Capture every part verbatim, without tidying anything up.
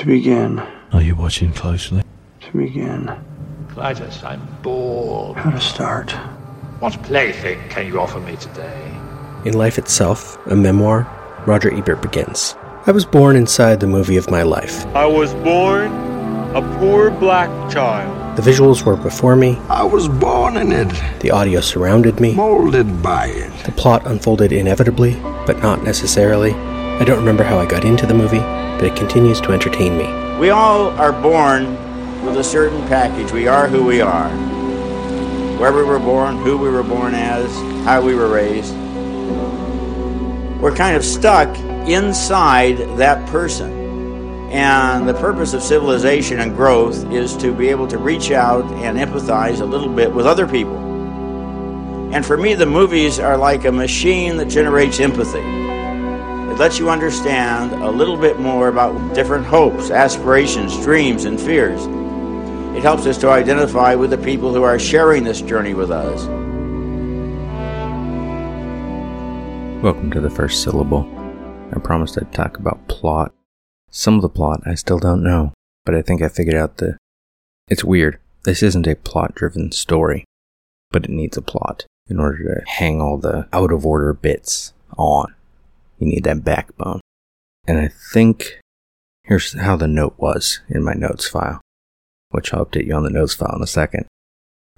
To begin. Are you watching closely? To begin. Clytus, I'm bored. How to start? What plaything can you offer me today? In Life Itself, a memoir, Roger Ebert begins. I was born inside the movie of my life. I was born a poor black child. The visuals were before me. I was born in it. The audio surrounded me. Molded by it. The plot unfolded inevitably, but not necessarily. I don't remember how I got into the movie, but it continues to entertain me. We all are born with a certain package. We are who we are. Where we were born, who we were born as, how we were raised. We're kind of stuck inside that person. And the purpose of civilization and growth is to be able to reach out and empathize a little bit with other people. And for me, the movies are like a machine that generates empathy. It lets you understand a little bit more about different hopes, aspirations, dreams, and fears. It helps us to identify with the people who are sharing this journey with us. Welcome to The First Syllable. I promised I'd talk about plot. Some of the plot I still don't know, but I think I figured out the... It's weird. This isn't a plot-driven story, but it needs a plot in order to hang all the out-of-order bits on. You need that backbone. And I think here's how the note was in my notes file, which I'll update you on the notes file in a second.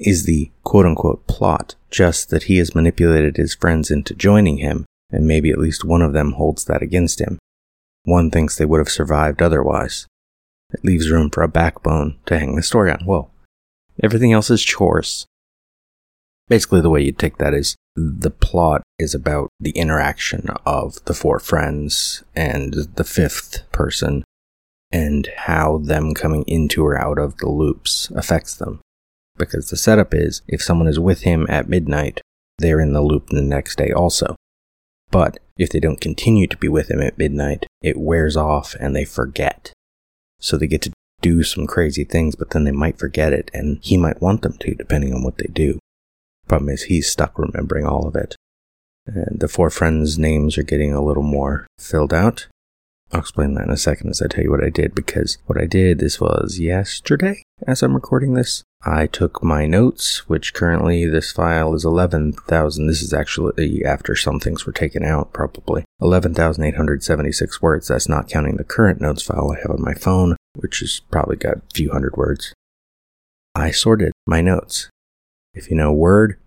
Is the quote-unquote plot just that he has manipulated his friends into joining him, and maybe at least one of them holds that against him? One thinks they would have survived otherwise. It leaves room for a backbone to hang the story on. Well, everything else is chores. Basically, the way you take that is the plot is about the interaction of the four friends and the fifth person and how them coming into or out of the loops affects them. Because the setup is, if someone is with him at midnight, they're in the loop the next day also. But if they don't continue to be with him at midnight, it wears off and they forget. So they get to do some crazy things, but then they might forget it, and he might want them to, depending on what they do. Problem is, he's stuck remembering all of it. And the four friends' names are getting a little more filled out. I'll explain that in a second as I tell you what I did, because what I did, this was yesterday, as I'm recording this. I took my notes, which currently this file is eleven thousand, this is actually after some things were taken out, probably, eleven thousand eight hundred seventy-six words. That's not counting the current notes file I have on my phone, which has probably got a few hundred words. I sorted my notes. If you know Word,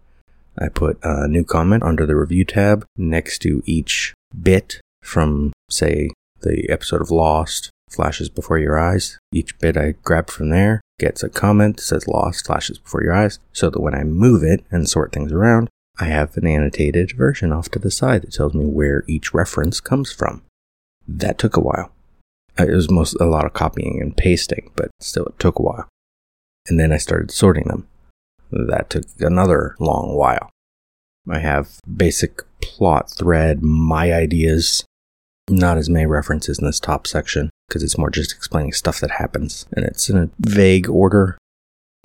I put a new comment under the review tab next to each bit from, say, the episode of Lost, Flashes Before Your Eyes. Each bit I grab from there gets a comment that says Lost, Flashes Before Your Eyes, so that when I move it and sort things around, I have an annotated version off to the side that tells me where each reference comes from. That took a while. It was most a lot of copying and pasting, but still it took a while. And then I started sorting them. That took another long while. I have basic plot thread, my ideas, not as many references in this top section, because it's more just explaining stuff that happens, and it's in a vague order.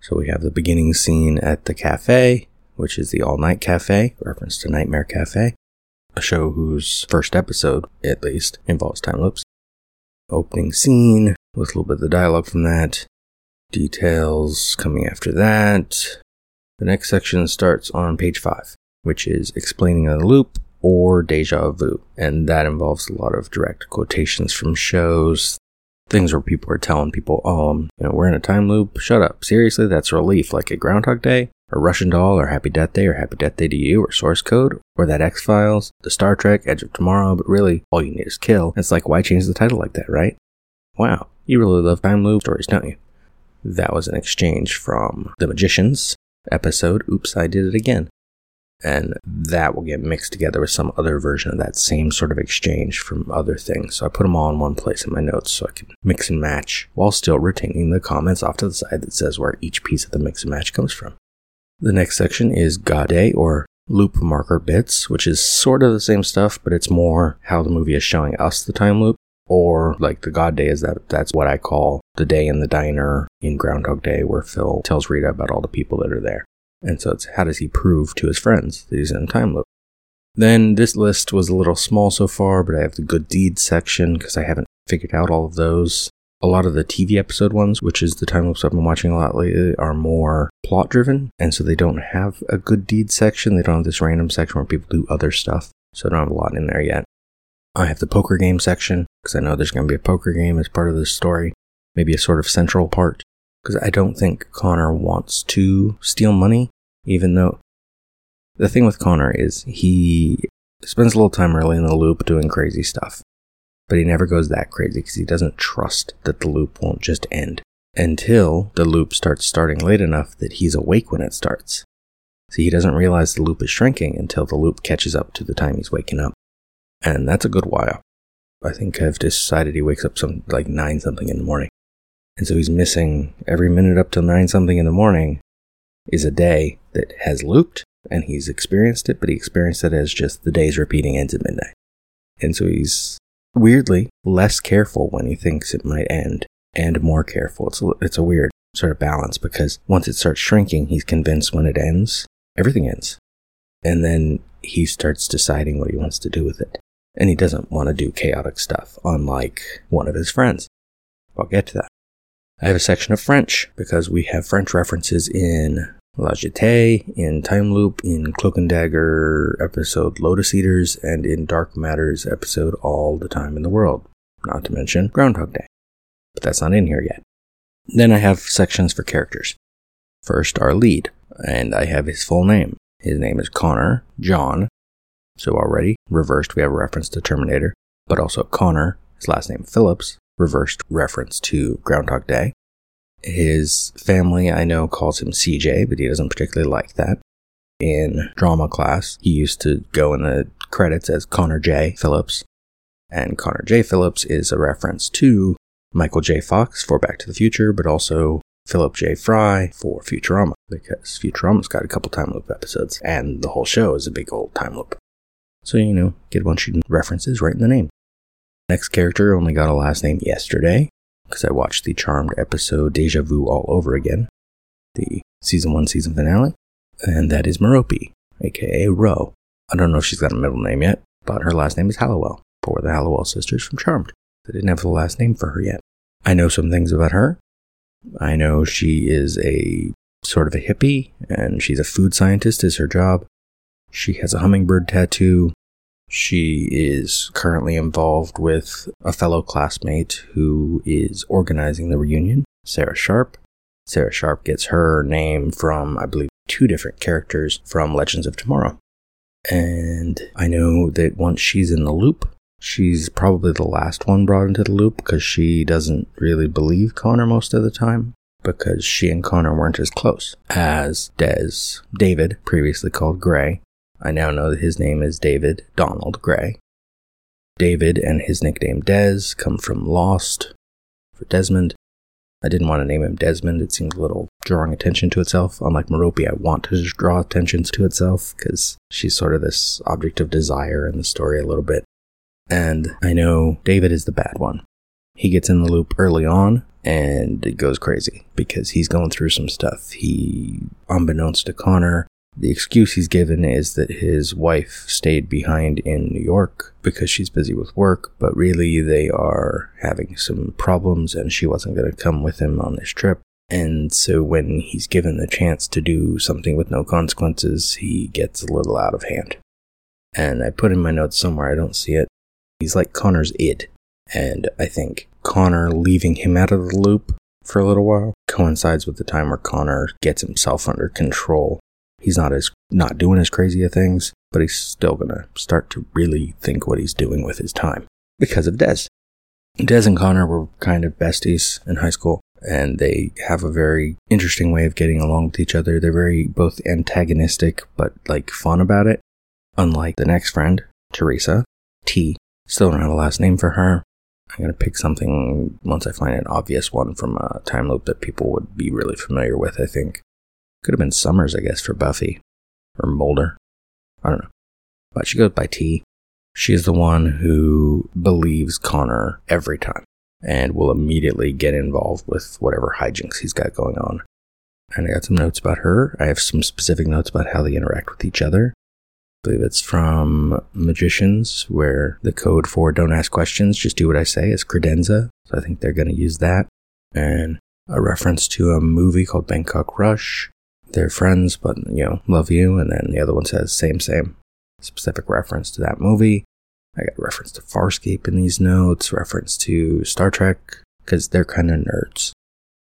So we have the beginning scene at the cafe, which is the all-night cafe, reference to Nightmare Cafe, a show whose first episode, at least, involves time loops. Opening scene, with a little bit of the dialogue from that, details coming after that. The next section starts on page five, which is explaining a loop or deja vu, and that involves a lot of direct quotations from shows, things where people are telling people, oh, um, you know, we're in a time loop, shut up, seriously, that's Relief, like a Groundhog Day, or Russian Doll, or Happy Death Day, or Happy Death Day to You, or Source Code, or that X-Files, the Star Trek, Edge of Tomorrow, but really, all you need is kill. It's like, why change the title like that, right? Wow, you really love time loop stories, don't you? That was an exchange from The Magicians episode, Oops, I Did It Again. And that will get mixed together with some other version of that same sort of exchange from other things. So I put them all in one place in my notes so I can mix and match while still retaining the comments off to the side that says where each piece of the mix and match comes from. The next section is Gade, or loop marker bits, which is sort of the same stuff, but it's more how the movie is showing us the time loop. Or, like, the God Day is that that's what I call the day in the diner in Groundhog Day where Phil tells Rita about all the people that are there. And so it's how does he prove to his friends that he's in a time loop? Then this list was a little small so far, but I have the good deeds section because I haven't figured out all of those. A lot of the T V episode ones, which is the time-lapse I've been watching a lot lately, are more plot-driven, and so they don't have a good deed section. They don't have this random section where people do other stuff, so I don't have a lot in there yet. I have the poker game section, because I know there's going to be a poker game as part of this story, maybe a sort of central part, because I don't think Connor wants to steal money, even though... The thing with Connor is he spends a little time early in the loop doing crazy stuff, but he never goes that crazy because he doesn't trust that the loop won't just end until the loop starts starting late enough that he's awake when it starts. So he doesn't realize the loop is shrinking until the loop catches up to the time he's waking up. And that's a good while. I think I've decided he wakes up some like nine something in the morning. And so he's missing every minute up till nine something in the morning is a day that has looped and he's experienced it, but he experienced it as just the days repeating ends at midnight. And so he's weirdly less careful when he thinks it might end and more careful. It's a, it's a weird sort of balance because once it starts shrinking, he's convinced when it ends, everything ends. And then he starts deciding what he wants to do with it. And he doesn't want to do chaotic stuff, unlike one of his friends. I'll get to that. I have a section of French, because we have French references in La Jetée, in Time Loop, in Cloak and Dagger episode Lotus Eaters, and in Dark Matter's episode All the Time in the World, not to mention Groundhog Day. But that's not in here yet. Then I have sections for characters. First, our lead, and I have his full name. His name is Connor John. So already, reversed, we have a reference to Terminator, but also Connor, his last name Phillips, reversed reference to Groundhog Day. His family, I know, calls him C J, but he doesn't particularly like that. In drama class, he used to go in the credits as Connor J. Phillips, and Connor J. Phillips is a reference to Michael J. Fox for Back to the Future, but also Philip J. Fry for Futurama, because Futurama's got a couple time loop episodes, and the whole show is a big old time loop. So, you know, get a bunch of references right in the name. Next character only got a last name yesterday, because I watched the Charmed episode Deja Vu all over again, the season one season finale, and that is Merope, aka Ro. I don't know if she's got a middle name yet, but her last name is Halliwell, for the Halliwell sisters from Charmed. They didn't have the last name for her yet. I know some things about her. I know she is a sort of a hippie, and she's a food scientist is her job. She has a hummingbird tattoo. She is currently involved with a fellow classmate who is organizing the reunion, Sarah Sharp. Sarah Sharp gets her name from, I believe, two different characters from Legends of Tomorrow. And I know that once she's in the loop, she's probably the last one brought into the loop because she doesn't really believe Connor most of the time, because she and Connor weren't as close as Des, David, previously called Gray. I now know that his name is David Donald Gray. David and his nickname Des come from Lost for Desmond. I didn't want to name him Desmond. It seems a little drawing attention to itself. Unlike Merope, I want to just draw attention to itself because she's sort of this object of desire in the story a little bit. And I know David is the bad one. He gets in the loop early on and it goes crazy because he's going through some stuff. He, unbeknownst to Connor, the excuse he's given is that his wife stayed behind in New York because she's busy with work, but really they are having some problems and she wasn't going to come with him on this trip. And so when he's given the chance to do something with no consequences, he gets a little out of hand. And I put in my notes somewhere, I don't see it. He's like Connor's id. And I think Connor leaving him out of the loop for a little while coincides with the time where Connor gets himself under control. He's not as not doing as crazy of things, but he's still going to start to really think what he's doing with his time because of Des. Des and Connor were kind of besties in high school, and they have a very interesting way of getting along with each other. They're very both antagonistic, but like fun about it. Unlike the next friend, Teresa T. Still don't have a last name for her. I'm going to pick something, once I find an obvious one from a time loop that people would be really familiar with, I think. Could have been Summers, I guess, for Buffy. Or Mulder. I don't know. But she goes by T. She is the one who believes Connor every time, and will immediately get involved with whatever hijinks he's got going on. And I got some notes about her. I have some specific notes about how they interact with each other. I believe it's from Magicians, where the code for don't ask questions, just do what I say is credenza. So I think they're going to use that. And a reference to a movie called Bangkok Rush. They're friends, but, you know, love you. And then the other one says same, same. Specific reference to that movie. I got reference to Farscape in these notes, reference to Star Trek, because they're kind of nerds.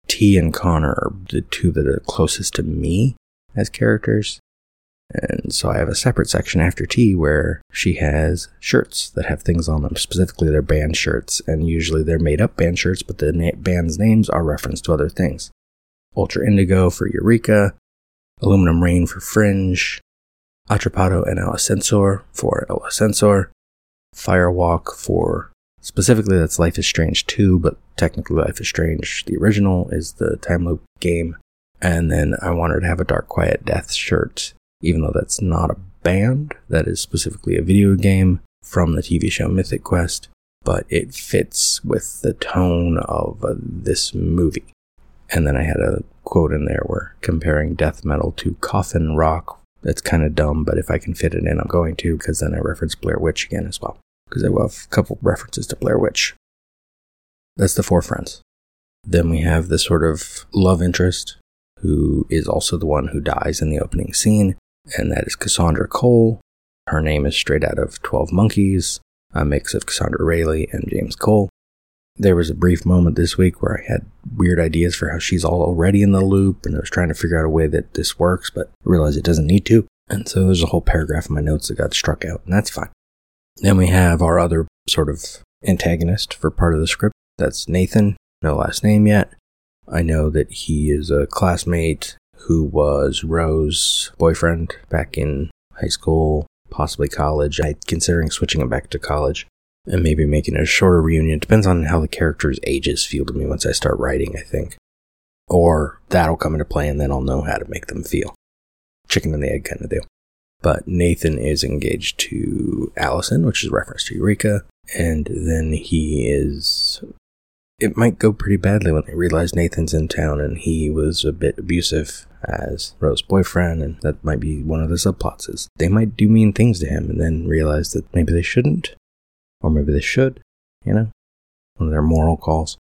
T and Connor are the two that are closest to me as characters. And so I have a separate section after T where she has shirts that have things on them. Specifically, they're band shirts, and usually they're made-up band shirts, but the na- band's names are referenced to other things. Ultra Indigo for Eureka, Aluminum Rain for Fringe, Atrapado and El Ascensor for El Ascensor, Firewalk for, specifically that's Life is Strange two, but technically Life is Strange, the original, is the time loop game. And then I want her to have a Dark Quiet Death shirt, even though that's not a band, that is specifically a video game from the T V show Mythic Quest, but it fits with the tone of uh, this movie. And then I had a quote in there where comparing death metal to coffin rock. That's kind of dumb, but if I can fit it in, I'm going to, because then I reference Blair Witch again as well, because I will have a couple references to Blair Witch. That's the four friends. Then we have this sort of love interest, who is also the one who dies in the opening scene, and that is Cassandra Cole. Her name is straight out of twelve Monkeys, a mix of Cassandra Raley and James Cole. There was a brief moment this week where I had weird ideas for how she's already in the loop, and I was trying to figure out a way that this works, but I realized it doesn't need to. And so there's a whole paragraph in my notes that got struck out, and that's fine. Then we have our other sort of antagonist for part of the script. That's Nathan, no last name yet. I know that he is a classmate who was Rose's boyfriend back in high school, possibly college. I'm considering switching him back to college and maybe making a shorter reunion. It depends on how the character's ages feel to me once I start writing, I think. Or that'll come into play and then I'll know how to make them feel. Chicken and the egg kind of deal. But Nathan is engaged to Allison, which is a reference to Eureka. And then he is... It might go pretty badly when they realize Nathan's in town and he was a bit abusive as Rose's boyfriend, and that might be one of the subplots. Is they might do mean things to him and then realize that maybe they shouldn't. Or maybe they should, you know, one of their moral calls.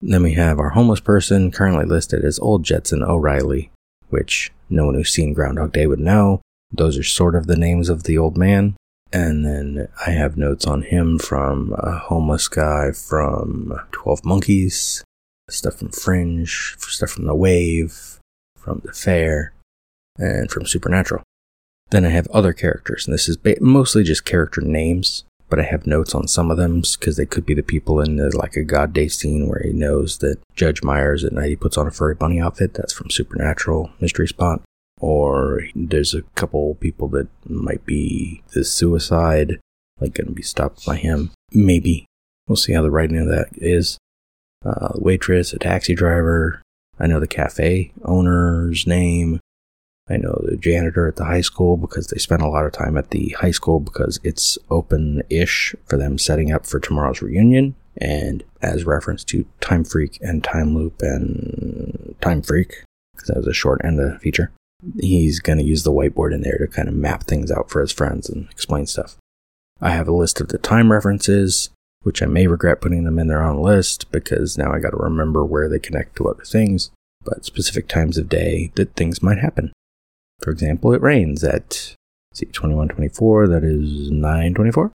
And then we have our homeless person, currently listed as Old Jetson O'Reilly, which no one who's seen Groundhog Day would know. Those are sort of the names of the old man. And then I have notes on him from a homeless guy from twelve Monkeys, stuff from Fringe, stuff from The Wave, from The Fair, and from Supernatural. Then I have other characters, and this is ba- mostly just character names. But I have notes on some of them because they could be the people in the, like, a God Day scene where he knows that Judge Myers at night he puts on a furry bunny outfit. That's from Supernatural Mystery Spot. Or there's a couple people that might be the suicide, like, going to be stopped by him. Maybe. We'll see how the writing of that is. Uh, waitress, a taxi driver. I know the cafe owner's name. I know the janitor at the high school because they spent a lot of time at the high school because it's open-ish for them setting up for tomorrow's reunion. And as reference to Time Freak and Time Loop and Time Freak, because that was a short and a feature, he's going to use the whiteboard in there to kind of map things out for his friends and explain stuff. I have a list of the time references, which I may regret putting them in their own list because now I got to remember where they connect to other things, but specific times of day that things might happen. For example, it rains at, see, twenty-one twenty-four, that is nine twenty-four.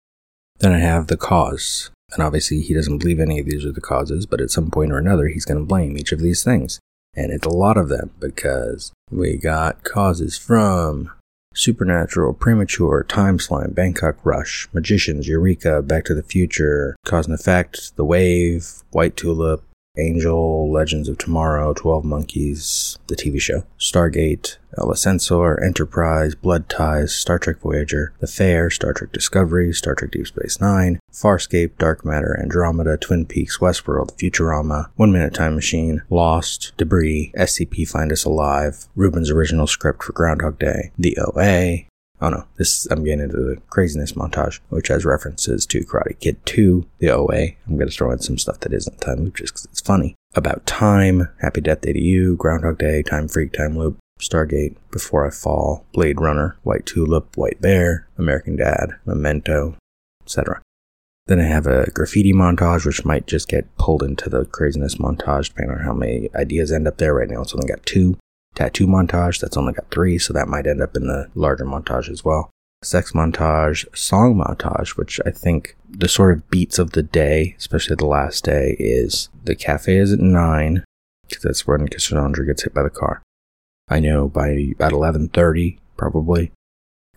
Then I have the cause. And obviously he doesn't believe any of these are the causes, but at some point or another he's going to blame each of these things. And it's a lot of them, because we got causes from Supernatural, Premature, Time Slime, Bangkok Rush, Magicians, Eureka, Back to the Future, Cause and Effect, The Wave, White Tulip, Angel, Legends of Tomorrow, twelve Monkeys, the T V show, Stargate, El Ascensor, Enterprise, Blood Ties, Star Trek Voyager, The Fair, Star Trek Discovery, Star Trek Deep Space Nine, Farscape, Dark Matter, Andromeda, Twin Peaks, Westworld, Futurama, One Minute Time Machine, Lost, Debris, S C P Find Us Alive, Ruben's original script for Groundhog Day, The O A, oh no, this I'm getting into the craziness montage, which has references to Karate Kid two, The O A. I'm going to throw in some stuff that isn't Time Loop just because it's funny. About Time, Happy Death Day to You, Groundhog Day, Time Freak, Time Loop, Stargate, Before I Fall, Blade Runner, White Tulip, White Bear, American Dad, Memento, et cetera. Then I have a graffiti montage, which might just get pulled into the craziness montage, depending on how many ideas end up there. Right now it's only got two. Tattoo montage, that's only got three, so that might end up in the larger montage as well. Sex montage, song montage, which I think the sort of beats of the day, especially the last day, is the cafe is at nine, because that's when Cassandra gets hit by the car. I know by about eleven thirty, probably,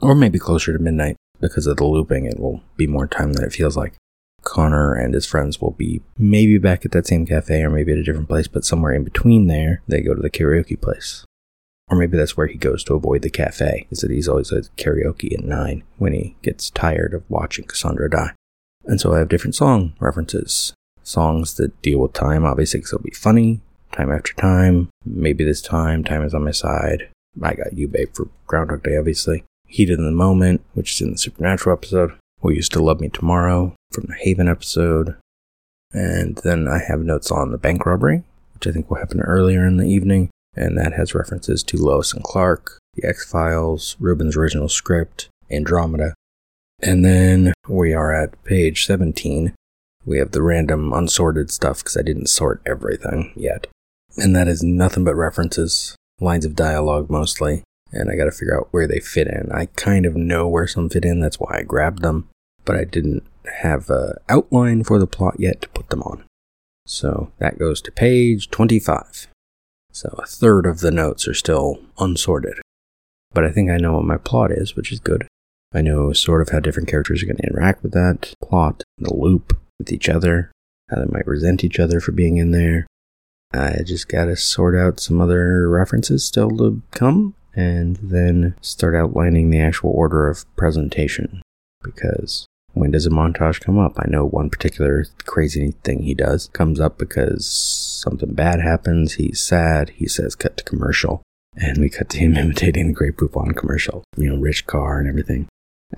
or maybe closer to midnight, because of the looping, it will be more time than it feels like. Connor and his friends will be maybe back at that same cafe, or maybe at a different place, but somewhere in between there, they go to the karaoke place. Or maybe that's where he goes to avoid the cafe, is that he's always at karaoke at nine when he gets tired of watching Cassandra die. And so I have different song references. Songs that deal with time, obviously, because it'll be funny. Time after time. Maybe this time. Time is on my side. I got you, babe, for Groundhog Day, obviously. Heated in the Moment, which is in the Supernatural episode. Will You Still Love Me Tomorrow, from the Haven episode. And then I have notes on the bank robbery, which I think will happen earlier in the evening. And that has references to Lois and Clark, The X-Files, Ruben's original script, Andromeda. And then we are at page seventeen. We have the random unsorted stuff, because I didn't sort everything yet. And that is nothing but references, lines of dialogue mostly, and I gotta figure out where they fit in. I kind of know where some fit in, that's why I grabbed them, but I didn't have an outline for the plot yet to put them on. So that goes to page twenty-five. So a third of the notes are still unsorted. But I think I know what my plot is, which is good. I know sort of how different characters are going to interact with that plot, the loop, with each other, how they might resent each other for being in there. I just gotta sort out some other references still to come, and then start outlining the actual order of presentation. Because when does a montage come up? I know one particular crazy thing he does comes up because something bad happens, he's sad, he says cut to commercial, and we cut to him imitating the Grey Poupon commercial. You know, rich car and everything,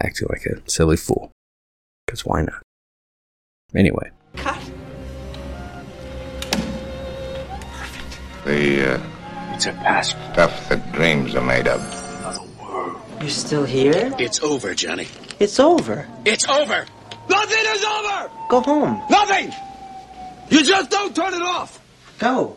acting like a silly fool. Because why not? Anyway. Cut. The, uh... It's a past. Stuff that dreams are made of. Another world. You're still here? It's over, Johnny. It's over? It's over! Nothing is over! Go home. Nothing! You just don't turn it off! Go.